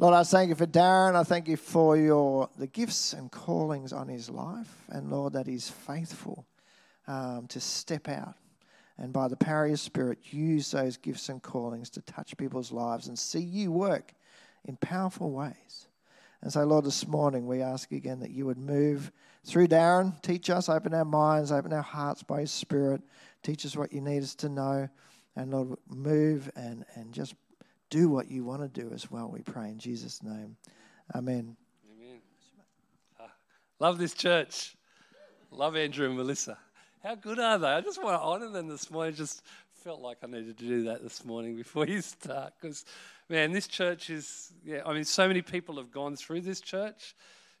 Lord, I thank you for Darren. I thank you for the gifts and callings on his life. And Lord, that he's faithful to step out and by the power of your Spirit, use those gifts and callings to touch people's lives and see you work in powerful ways. And so, Lord, this morning we ask again that you would move through Darren. Teach us, open our minds, open our hearts by your Spirit. Teach us what you need us to know. And Lord, move and just do what you want to do as well, we pray in Jesus' name. Amen. Amen. Love this church. Love Andrew and Melissa. How good are they? I just want to honour them this morning. Just felt like I needed to do that this morning before you start. Because, man, this church is, so many people have gone through this church.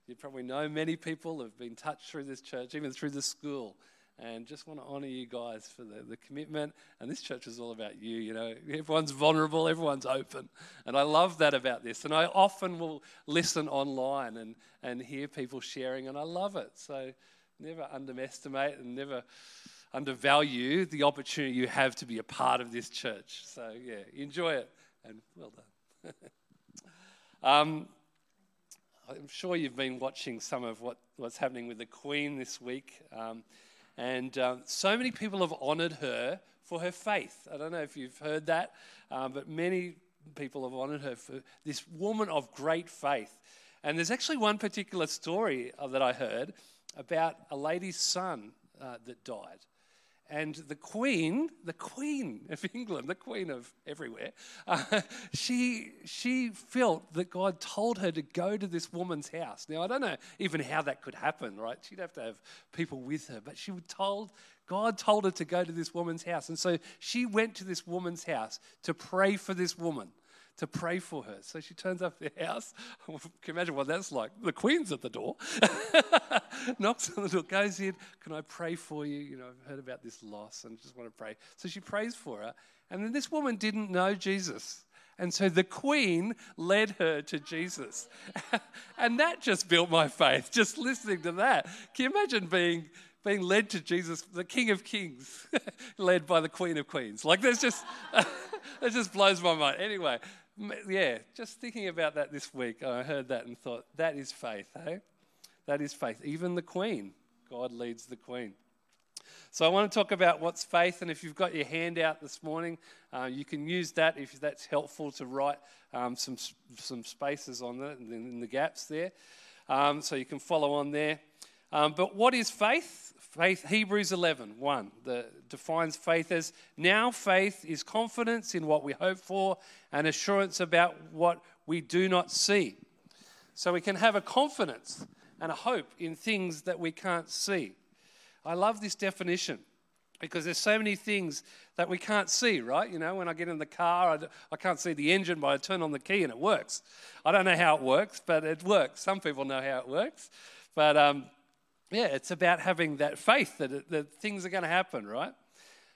You probably know many people have been touched through this church, even through the school. And just want to honour you guys for the commitment. And this church is all about you, Everyone's vulnerable, everyone's open. And I love that about this. And I often will listen online and hear people sharing, and I love it. So never underestimate and never undervalue the opportunity you have to be a part of this church. So, enjoy it. And well done. I'm sure you've been watching some of what's happening with the Queen this week. So many people have honoured her for her faith. I don't know if you've heard that, but many people have honoured her for this woman of great faith. And there's actually one particular story that I heard about a lady's son that died. And the Queen of England, the Queen of everywhere, she felt that God told her to go to this woman's house. Now, I don't know even how that could happen, right? She'd have to have people with her. But God told her to go to this woman's house. And so she went to this woman's house to pray for this woman, to pray for her. So she turns up at the house. Can you imagine what that's like? The Queen's at the door. Knocks on the door, goes in. Can I pray for you? I've heard about this loss and just want to pray. So she prays for her. And then this woman didn't know Jesus. And so the Queen led her to Jesus. And that just built my faith, just listening to that. Can you imagine being led to Jesus, the King of Kings, led by the Queen of Queens? Like, there's just, that just blows my mind. Anyway, just thinking about that this week, I heard that and thought, that is faith, hey? That is faith. Even the Queen, God leads the Queen. So I want to talk about what's faith, and if you've got your handout this morning, you can use that if that's helpful to write some spaces on it in the gaps there, so you can follow on there. But what is faith? Faith, Hebrews 11:1, defines faith as, now faith is confidence in what we hope for and assurance about what we do not see. So we can have a confidence and a hope in things that we can't see. I love this definition because there's so many things that we can't see, right? When I get in the car, I can't see the engine, but I turn on the key and it works. I don't know how it works, but it works. Some people know how it works. But it's about having that faith that things are going to happen, right?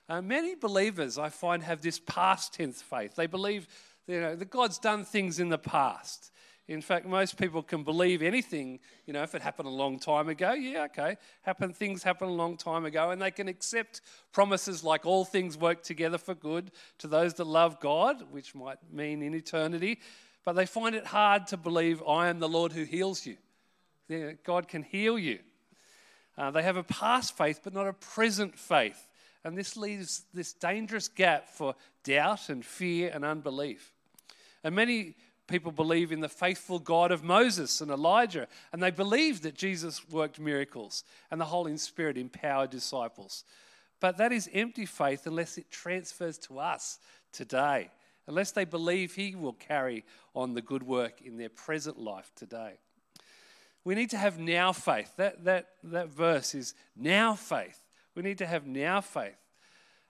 Many believers, I find, have this past tense faith. They believe, that God's done things in the past. In fact, most people can believe anything, if it happened a long time ago, things happened a long time ago, and they can accept promises like all things work together for good to those that love God, which might mean in eternity, but they find it hard to believe, I am the Lord who heals you. God can heal you. They have a past faith, but not a present faith, and this leaves this dangerous gap for doubt and fear and unbelief. And many people believe in the faithful God of Moses and Elijah, and they believe that Jesus worked miracles and the Holy Spirit empowered disciples. But that is empty faith unless it transfers to us today, unless they believe he will carry on the good work in their present life today. We need to have now faith. That verse is now faith. We need to have now faith.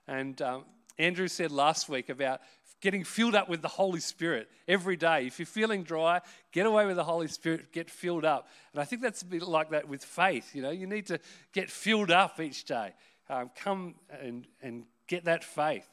And Andrew said last week about getting filled up with the Holy Spirit every day. If you're feeling dry, get away with the Holy Spirit, get filled up. And I think that's a bit like that with faith. You need to get filled up each day. Come and get that faith.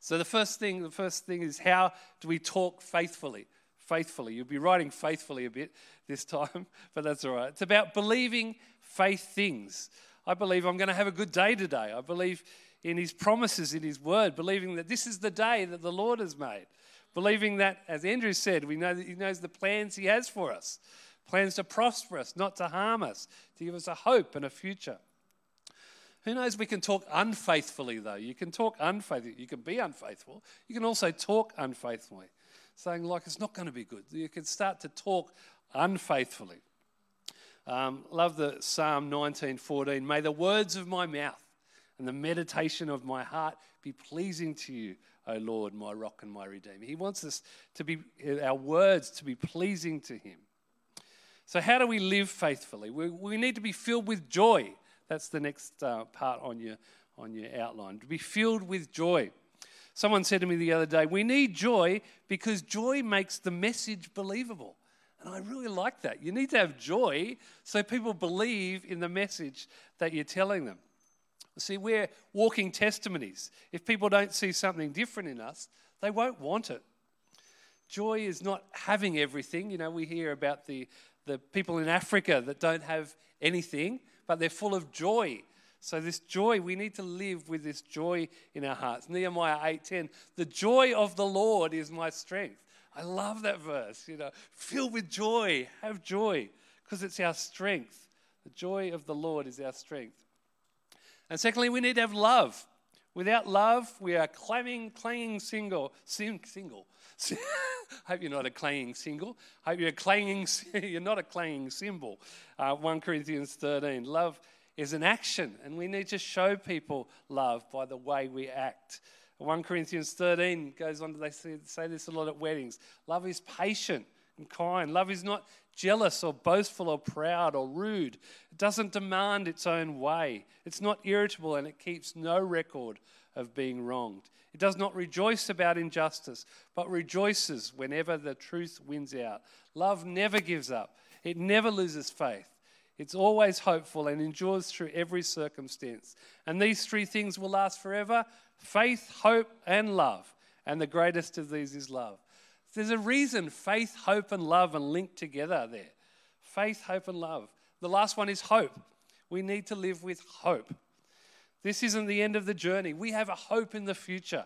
So the first thing is, how do we talk faithfully? Faithfully. You'll be writing faithfully a bit this time, but that's all right. It's about believing faith things. I believe I'm going to have a good day today. I believe in his promises, in his word, believing that this is the day that the Lord has made, Believing that, as Andrew said, we know that he knows the plans he has for us. Plans to prosper us, not to harm us, to give us a hope and a future. Who knows, we can talk unfaithfully though. You can talk unfaithfully. You can be unfaithful. You can also talk unfaithfully. Saying like, it's not going to be good. You can start to talk unfaithfully. Love the Psalm 19:14. May the words of my mouth and the meditation of my heart be pleasing to you, O Lord, my rock and my redeemer. He wants us to be, our words to be pleasing to him. So how do we live faithfully? We need to be filled with joy. That's the next part on your outline. To be filled with joy. Someone said to me the other day, we need joy because joy makes the message believable. And I really like that. You need to have joy so people believe in the message that you're telling them. See, we're walking testimonies. If people don't see something different in us, they won't want it. Joy is not having everything. You know, we hear about the people in Africa that don't have anything, but they're full of joy. So this joy, we need to live with this joy in our hearts. Nehemiah 8:10, the joy of the Lord is my strength. I love that verse, you know, filled with joy, have joy, because it's our strength. The joy of the Lord is our strength. And secondly, we need to have love. Without love, we are clanging single. I hope you're not a clanging single. I hope you're not a clanging symbol. 1 Corinthians 13, love is an action, and we need to show people love by the way we act. 1 Corinthians 13 goes on, they say this a lot at weddings. Love is patient and kind. Love is not jealous or boastful or proud or rude. It doesn't demand its own way. It's not irritable, and it keeps no record of being wronged. It does not rejoice about injustice, but rejoices whenever the truth wins out. Love never gives up. It never loses faith. It's always hopeful and endures through every circumstance. And these three things will last forever: faith, hope, and love. And the greatest of these is love. There's a reason faith, hope, and love are linked together there. Faith, hope, and love. The last one is hope. We need to live with hope. This isn't the end of the journey. We have a hope in the future.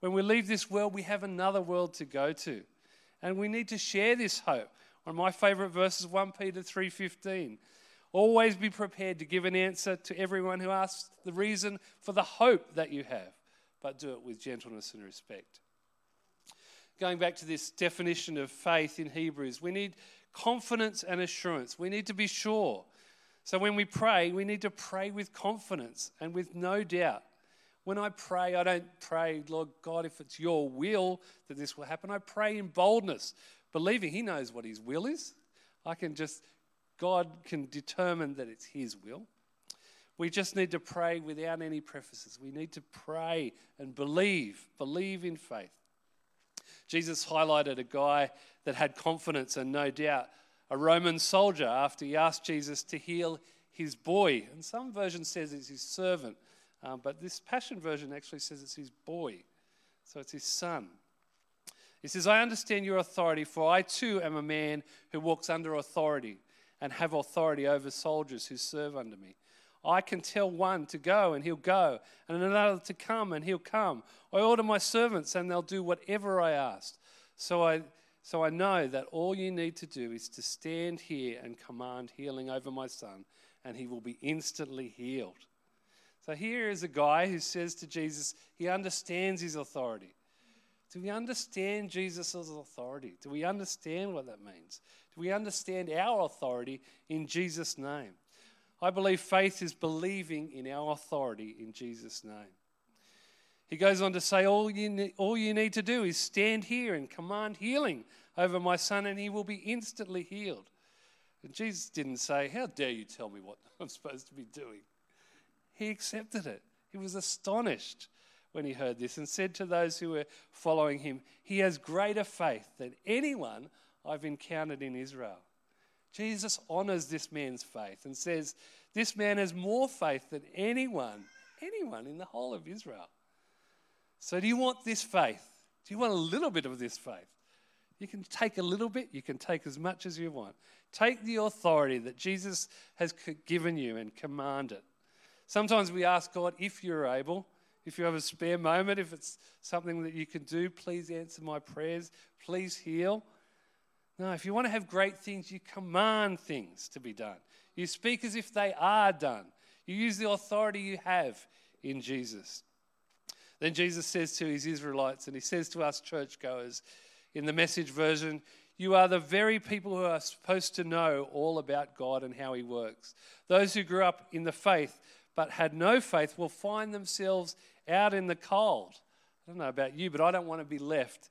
When we leave this world, we have another world to go to. And we need to share this hope. One of my favourite verses, 1 Peter 3:15. Always be prepared to give an answer to everyone who asks the reason for the hope that you have, but do it with gentleness and respect. Going back to this definition of faith in Hebrews, we need confidence and assurance. We need to be sure. So when we need to pray with confidence and with no doubt. When I pray, I don't pray, Lord God, if it's your will that this will happen. I pray in boldness, believing he knows what his will is. God can determine that it's his will. We just need to pray without any prefaces. We need to pray and believe in faith. Jesus highlighted a guy that had confidence and no doubt, a Roman soldier, after he asked Jesus to heal his boy. And some version says it's his servant, but this Passion version actually says it's his boy. So it's his son. He says, I understand your authority, for I too am a man who walks under authority and have authority over soldiers who serve under me. I can tell one to go, and he'll go, and another to come, and he'll come. I order my servants, and they'll do whatever I ask. So I know that all you need to do is to stand here and command healing over my son, and he will be instantly healed. So here is a guy who says to Jesus, he understands his authority. Do we understand Jesus' authority? Do we understand what that means? Do we understand our authority in Jesus' name? I believe faith is believing in our authority in Jesus' name. He goes on to say, all you need to do is stand here and command healing over my son, and he will be instantly healed. And Jesus didn't say, how dare you tell me what I'm supposed to be doing? He accepted it. He was astonished when he heard this and said to those who were following him, he has greater faith than anyone I've encountered in Israel. Jesus honours this man's faith and says, this man has more faith than anyone in the whole of Israel. So do you want this faith? Do you want a little bit of this faith? You can take a little bit, you can take as much as you want. Take the authority that Jesus has given you and command it. Sometimes we ask God, if you're able, If you have a spare moment, if it's something that you can do, please answer my prayers. Please heal. No, if you want to have great things, you command things to be done. You speak as if they are done. You use the authority you have in Jesus. Then Jesus says to his Israelites, and he says to us churchgoers in the Message version, you are the very people who are supposed to know all about God and how he works. Those who grew up in the faith but had no faith will find themselves out in the cold. I don't know about you, but I don't want to be left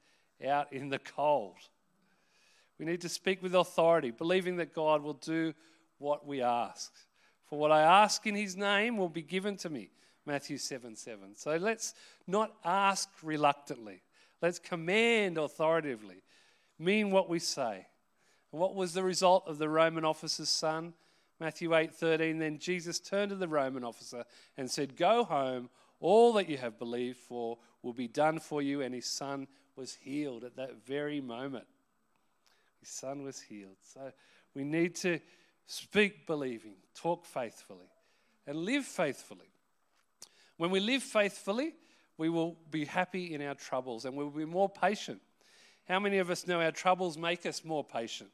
out in the cold. We need to speak with authority, believing that God will do what we ask. For what I ask in his name will be given to me. Matthew 7:7. So let's not ask reluctantly. Let's command authoritatively. Mean what we say. And what was the result of the Roman officer's son? Matthew 8:13. Then Jesus turned to the Roman officer and said, go home. All that you have believed for will be done for you. And his son was healed at that very moment. His son was healed. So we need to speak believing, talk faithfully, and live faithfully. When we live faithfully, we will be happy in our troubles and we will be more patient. How many of us know our troubles make us more patient?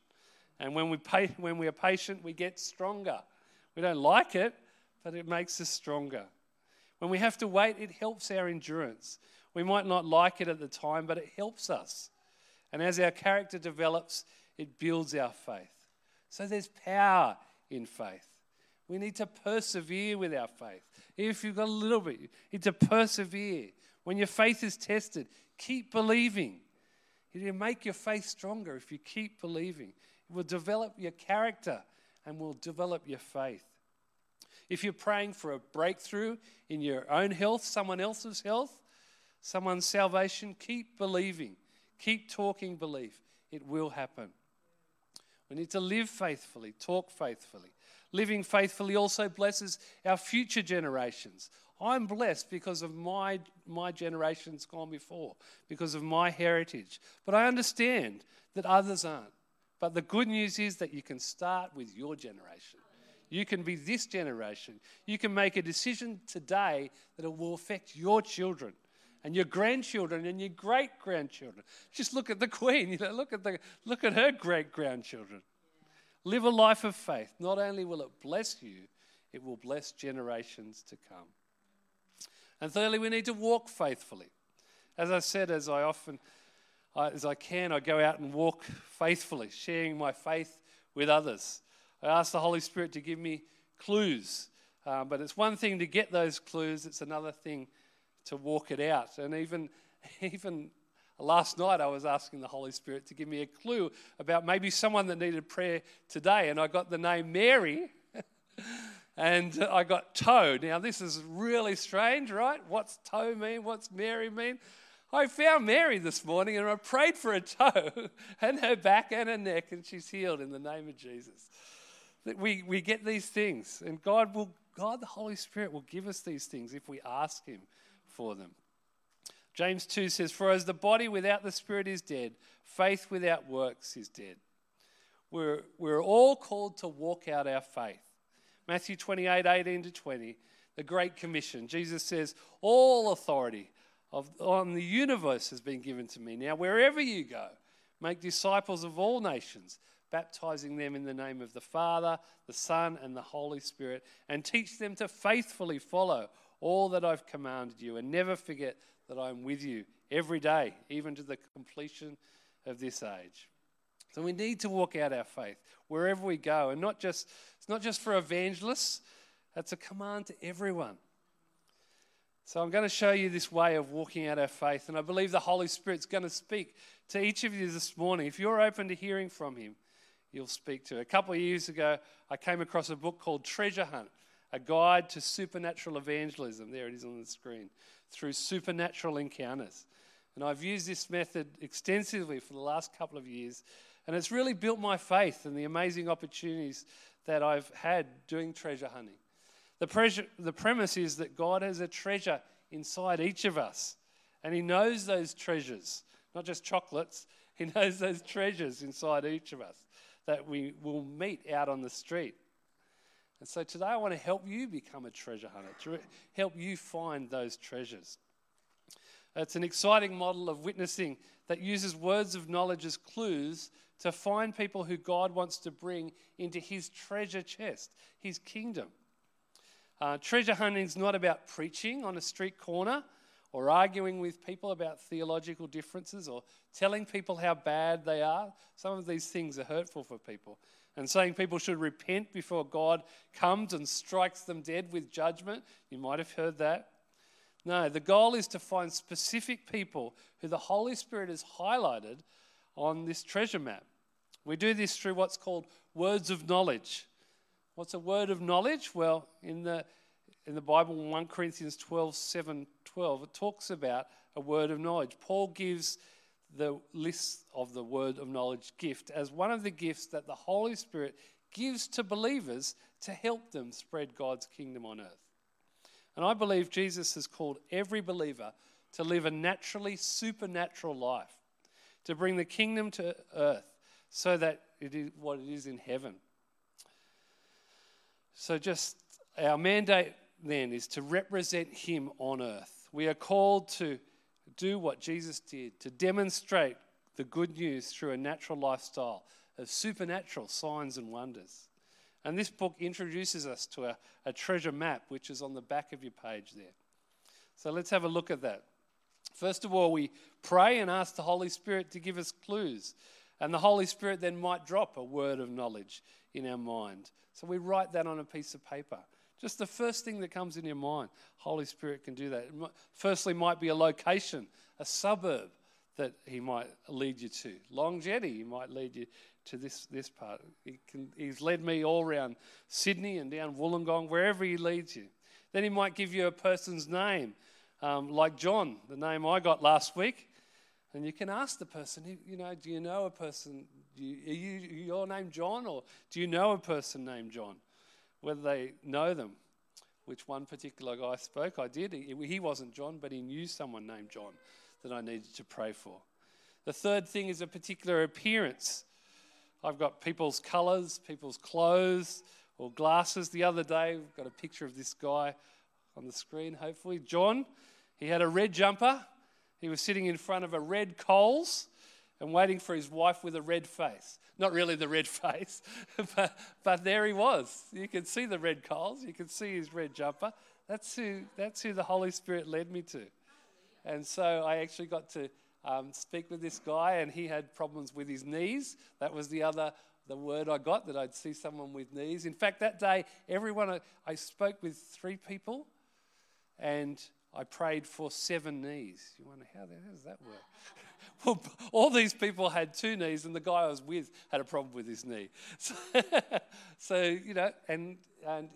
And when we are patient, we get stronger. We don't like it, but it makes us stronger. When we have to wait, it helps our endurance. We might not like it at the time, but it helps us. And as our character develops, it builds our faith. So there's power in faith. We need to persevere with our faith. If you've got a little bit, you need to persevere. When your faith is tested, keep believing. It'll make your faith stronger if you keep believing. It will develop your character and will develop your faith. If you're praying for a breakthrough in your own health, someone else's health, someone's salvation, keep believing. Keep talking belief. It will happen. We need to live faithfully, talk faithfully. Living faithfully also blesses our future generations. I'm blessed because of my generations gone before, because of my heritage. But I understand that others aren't. But the good news is that you can start with your generation. You can be this generation. You can make a decision today that it will affect your children and your grandchildren and your great-grandchildren. Just look at the Queen. You know, look at her great-grandchildren. Live a life of faith. Not only will it bless you, it will bless generations to come. And thirdly, we need to walk faithfully. As I said, as I can, I go out and walk faithfully, sharing my faith with others. I ask the Holy Spirit to give me clues. But it's one thing to get those clues, it's another thing to walk it out. And even last night I was asking the Holy Spirit to give me a clue about maybe someone that needed prayer today. And I got the name Mary. And I got toe. Now, this is really strange, right? What's toe mean? What's Mary mean? I found Mary this morning and I prayed for a toe and her back and her neck, and she's healed in the name of Jesus. We get these things, and God, the Holy Spirit, will give us these things if we ask him for them. James 2 says, for as the body without the Spirit is dead, faith without works is dead. We're all called to walk out our faith. Matthew 28:18-20, the Great Commission. Jesus says, all authority on the universe has been given to me. Now, wherever you go, make disciples of all nations, baptizing them in the name of the Father, the Son, and the Holy Spirit, and teach them to faithfully follow all that I've commanded you, and never forget that I'm with you every day, even to the completion of this age. So we need to walk out our faith wherever we go, and it's not just for evangelists. That's a command to everyone. So I'm going to show you this way of walking out our faith, and I believe the Holy Spirit's going to speak to each of you this morning. If you're open to hearing from him, you'll speak to. A couple of years ago, I came across a book called Treasure Hunt, a guide to supernatural evangelism. There it is on the screen. Through supernatural encounters. And I've used this method extensively for the last couple of years, and it's really built my faith and the amazing opportunities that I've had doing treasure hunting. The premise is that God has a treasure inside each of us, and he knows those treasures, not just chocolates. He knows those treasures inside each of us that we will meet out on the street. And so today I want to help you become a treasure hunter, to help you find those treasures. It's an exciting model of witnessing that uses words of knowledge as clues to find people who God wants to bring into his treasure chest, his kingdom. Treasure hunting is not about preaching on a street corner or arguing with people about theological differences or telling people how bad they are. Some of these things are hurtful for people. And saying people should repent before God comes and strikes them dead with judgment. You might have heard that. No, the goal is to find specific people who the Holy Spirit has highlighted on this treasure map. We do this through what's called words of knowledge. What's a word of knowledge? Well, in the Bible, 1 Corinthians 12:7-12, it talks about a word of knowledge. Paul gives the list of the word of knowledge gift as one of the gifts that the Holy Spirit gives to believers to help them spread God's kingdom on earth. And I believe Jesus has called every believer to live a naturally supernatural life, to bring the kingdom to earth so that it is what it is in heaven. So just our mandate then is to represent him on earth. We are called to do what Jesus did, to demonstrate the good news through a natural lifestyle of supernatural signs and wonders. And this book introduces us to a treasure map, which is on the back of your page there. So let's have a look at that. First of all, we pray and ask the Holy Spirit to give us clues. And the Holy Spirit then might drop a word of knowledge in our mind. So we write that on a piece of paper. Just the first thing that comes in your mind, Holy Spirit can do that. Firstly, might be a location, a suburb that he might lead you to. Long Jetty, he might lead you to this part. He's led me all around Sydney and down Wollongong, wherever he leads you. Then he might give you a person's name, like John, the name I got last week. And you can ask the person, do you know a person? Are your name John, or do you know a person named John? Whether they know them, which one particular guy spoke, I did. He wasn't John, but he knew someone named John that I needed to pray for. The third thing is a particular appearance. I've got people's colours, people's clothes or glasses. The other day, we've got a picture of this guy on the screen, hopefully. John, he had a red jumper. He was sitting in front of a red Coles and waiting for his wife with a red face. Not really the red face, but there he was. You could see the red Coles. You could see his red jumper. That's who the Holy Spirit led me to. And so I actually got to speak with this guy, and he had problems with his knees. That was the word I got, that I'd see someone with knees. In fact, that day, everyone, I spoke with 3 people, and I prayed for 7 knees. You wonder, how does that work? Well, all these people had 2 knees, and the guy I was with had a problem with his knee. So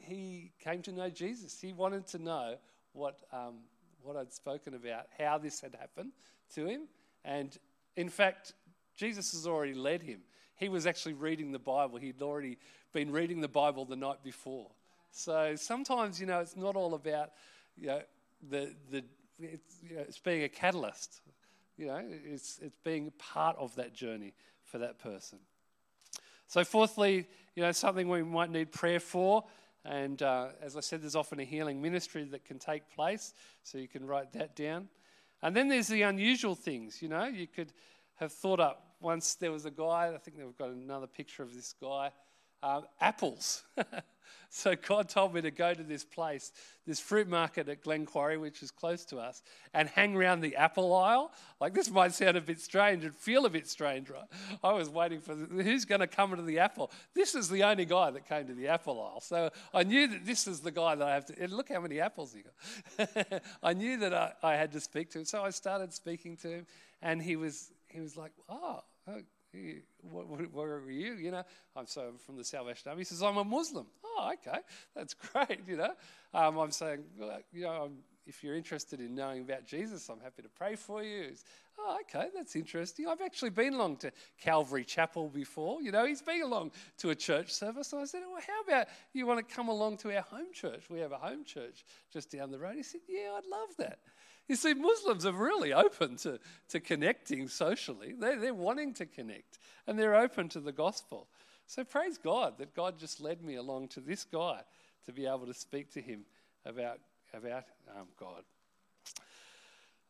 he came to know Jesus. He wanted to know what I'd spoken about, how this had happened to him. And in fact, Jesus has already led him. He was actually reading the Bible. He'd already been reading the Bible the night before. So sometimes, it's not all about, it's being a catalyst. It's being part of that journey for that person. So fourthly, something we might need prayer for. And as I said, there's often a healing ministry that can take place, so you can write that down. And then there's the unusual things, You could have thought up, once there was a guy, I think they've got another picture of this guy, apples. So God told me to go to this place, this fruit market at Glen Quarry, which is close to us, and hang around the apple aisle. Like, this might sound a bit strange and feel a bit strange, right? I was waiting for who's going to come into the apple. This is the only guy that came to the apple aisle. So I knew that this is the guy that I have to, and look how many apples he got. I knew that I had to speak to him. So I started speaking to him, and he was like, where are you? I'm from the Salvation Army. He says, I'm a Muslim. Oh, okay, that's great. I'm saying, if you're interested in knowing about Jesus, I'm happy to pray for you. Says, oh, okay, that's interesting. I've actually been along to Calvary Chapel before. He's been along to a church service. And I said, well, how about you want to come along to our home church? We have a home church just down the road. He said, yeah, I'd love that. You see, Muslims are really open to connecting socially. They're wanting to connect, and they're open to the gospel. So praise God that God just led me along to this guy to be able to speak to him about God.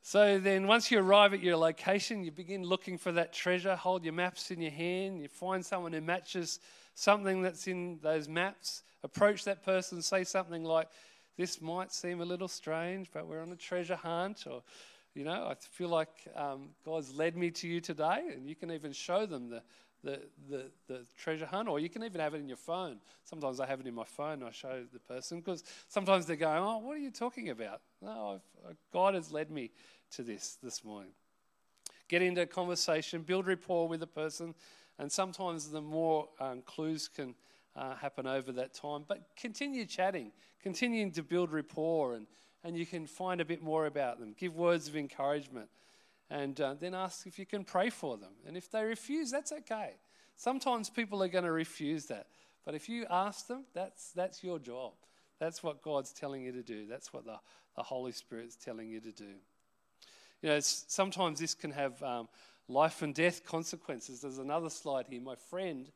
So then once you arrive at your location, you begin looking for that treasure. Hold your maps in your hand. You find someone who matches something that's in those maps. Approach that person, say something like, "This might seem a little strange, but we're on a treasure hunt," or, "You know, I feel like God's led me to you today." And you can even show them the treasure hunt, or you can even have it in your phone. Sometimes I have it in my phone, I show the person, because sometimes they're going, "Oh, what are you talking about?" "No, God has led me to this morning." Get into a conversation, build rapport with the person, and sometimes the more clues can happen over that time. But continue chatting, continuing to build rapport, and you can find a bit more about them. Give words of encouragement. And then ask if you can pray for them. And if they refuse, that's okay. Sometimes people are going to refuse that. But if you ask them, that's your job. That's what God's telling you to do. That's what the Holy Spirit's telling you to do. You know, sometimes this can have life and death consequences. There's another slide here. My friend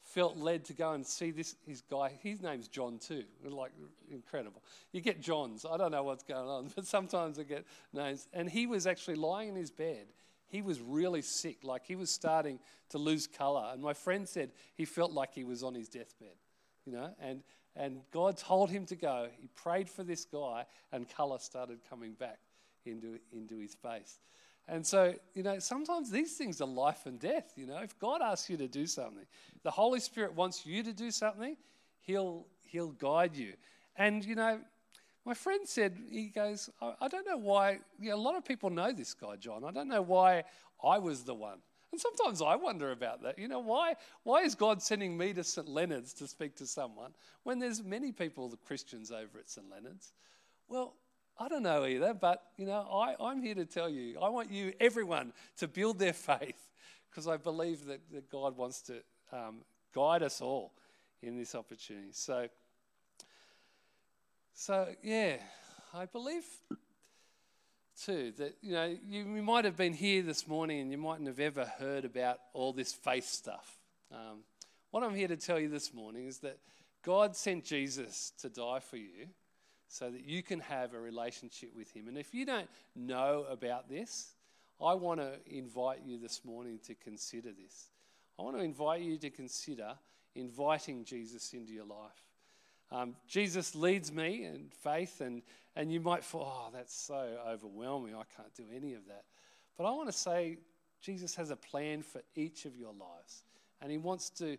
felt led to go and see his guy. His name's John too. Like, incredible. You get Johns. I don't know what's going on, but sometimes I get names. And he was actually lying in his bed. He was really sick. Like, he was starting to lose colour. And my friend said he felt like he was on his deathbed, you know. And God told him to go. He prayed for this guy, and colour started coming back into his face. And so, you know, sometimes these things are life and death, you know. If God asks you to do something, the Holy Spirit wants you to do something, He'll guide you. And, you know, my friend said, he goes, I don't know why, you know, a lot of people know this guy, John. I don't know why I was the one. And sometimes I wonder about that. You know, why is God sending me to St. Leonard's to speak to someone when there's many people, the Christians over at St. Leonard's? Well, I don't know either, but, you know, I'm here to tell you, I want you, everyone, to build their faith, because I believe that God wants to guide us all in this opportunity. So yeah, I believe too that, you know, you might have been here this morning and you mightn't have ever heard about all this faith stuff. What I'm here to tell you this morning is that God sent Jesus to die for you, so that you can have a relationship with him. And if you don't know about this, I want to invite you this morning to consider this. I want to invite you to consider inviting Jesus into your life. Jesus leads me in faith, and you might feel, "Oh, that's so overwhelming, I can't do any of that." But I want to say Jesus has a plan for each of your lives, and he wants to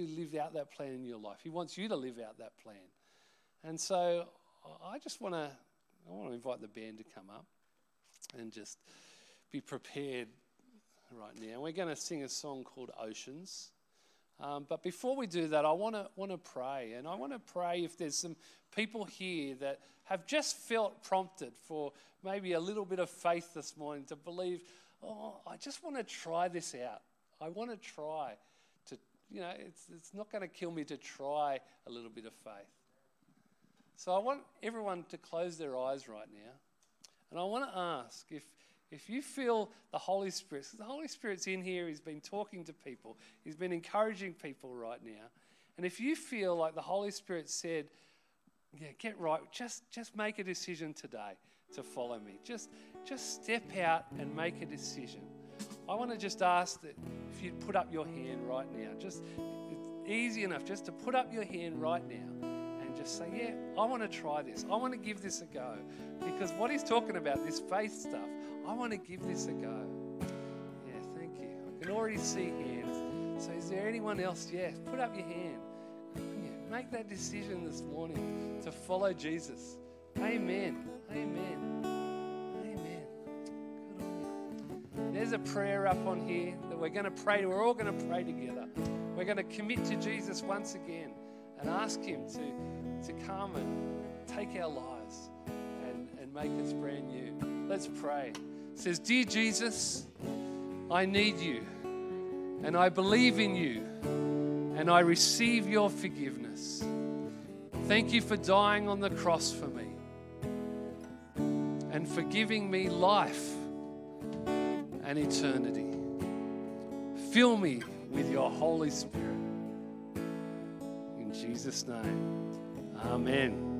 live out that plan in your life. He wants you to live out that plan. And so I want to invite the band to come up and just be prepared right now. We're going to sing a song called Oceans. But before we do that, I want to pray. And I want to pray if there's some people here that have just felt prompted for maybe a little bit of faith this morning to believe, "Oh, I just want to try this out. I want to try to, you know, it's not going to kill me to try a little bit of faith." So I want everyone to close their eyes right now. And I want to ask if you feel the Holy Spirit, because the Holy Spirit's in here, he's been talking to people, he's been encouraging people right now. And if you feel like the Holy Spirit said, "Yeah, get right, just make a decision today to follow me. Just step out and make a decision." I want to just ask that if you'd put up your hand right now, just it's easy enough just to put up your hand right now. Just say, "Yeah, I want to try this. I want to give this a go." Because what he's talking about, this faith stuff, I want to give this a go. Yeah, thank you. I can already see hands. So is there anyone else? Yes, yeah, put up your hand. Yeah, make that decision this morning to follow Jesus. Amen. Amen. Amen. Good on you. There's a prayer up on here that we're going to pray. We're all going to pray together. We're going to commit to Jesus once again and ask him to come and take our lives and make us brand new. Let's pray. It says, "Dear Jesus, I need you, and I believe in you, and I receive your forgiveness. Thank you for dying on the cross for me and for giving me life and eternity. Fill me with your Holy Spirit. Jesus' name. Amen.